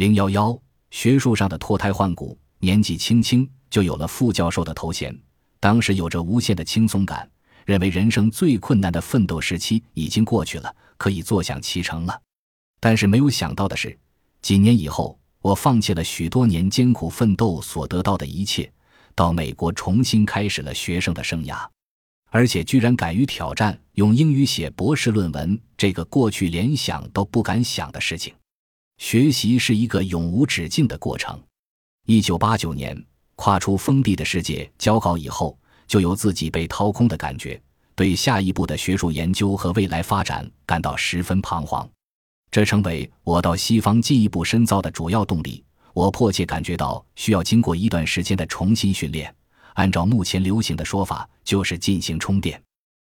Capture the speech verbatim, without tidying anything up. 零一一学术上的脱胎换骨，年纪轻轻就有了副教授的头衔，当时有着无限的轻松感，认为人生最困难的奋斗时期已经过去了，可以坐享其成了。但是没有想到的是，几年以后，我放弃了许多年艰苦奋斗所得到的一切，到美国重新开始了学生的生涯，而且居然敢于挑战用英语写博士论文这个过去连想都不敢想的事情。学习是一个永无止境的过程。一九八九年跨出封闭的世界交稿以后，就有自己被掏空的感觉，对下一步的学术研究和未来发展感到十分彷徨。这成为我到西方进一步深造的主要动力。我迫切感觉到需要经过一段时间的重新训练，按照目前流行的说法，就是进行充电。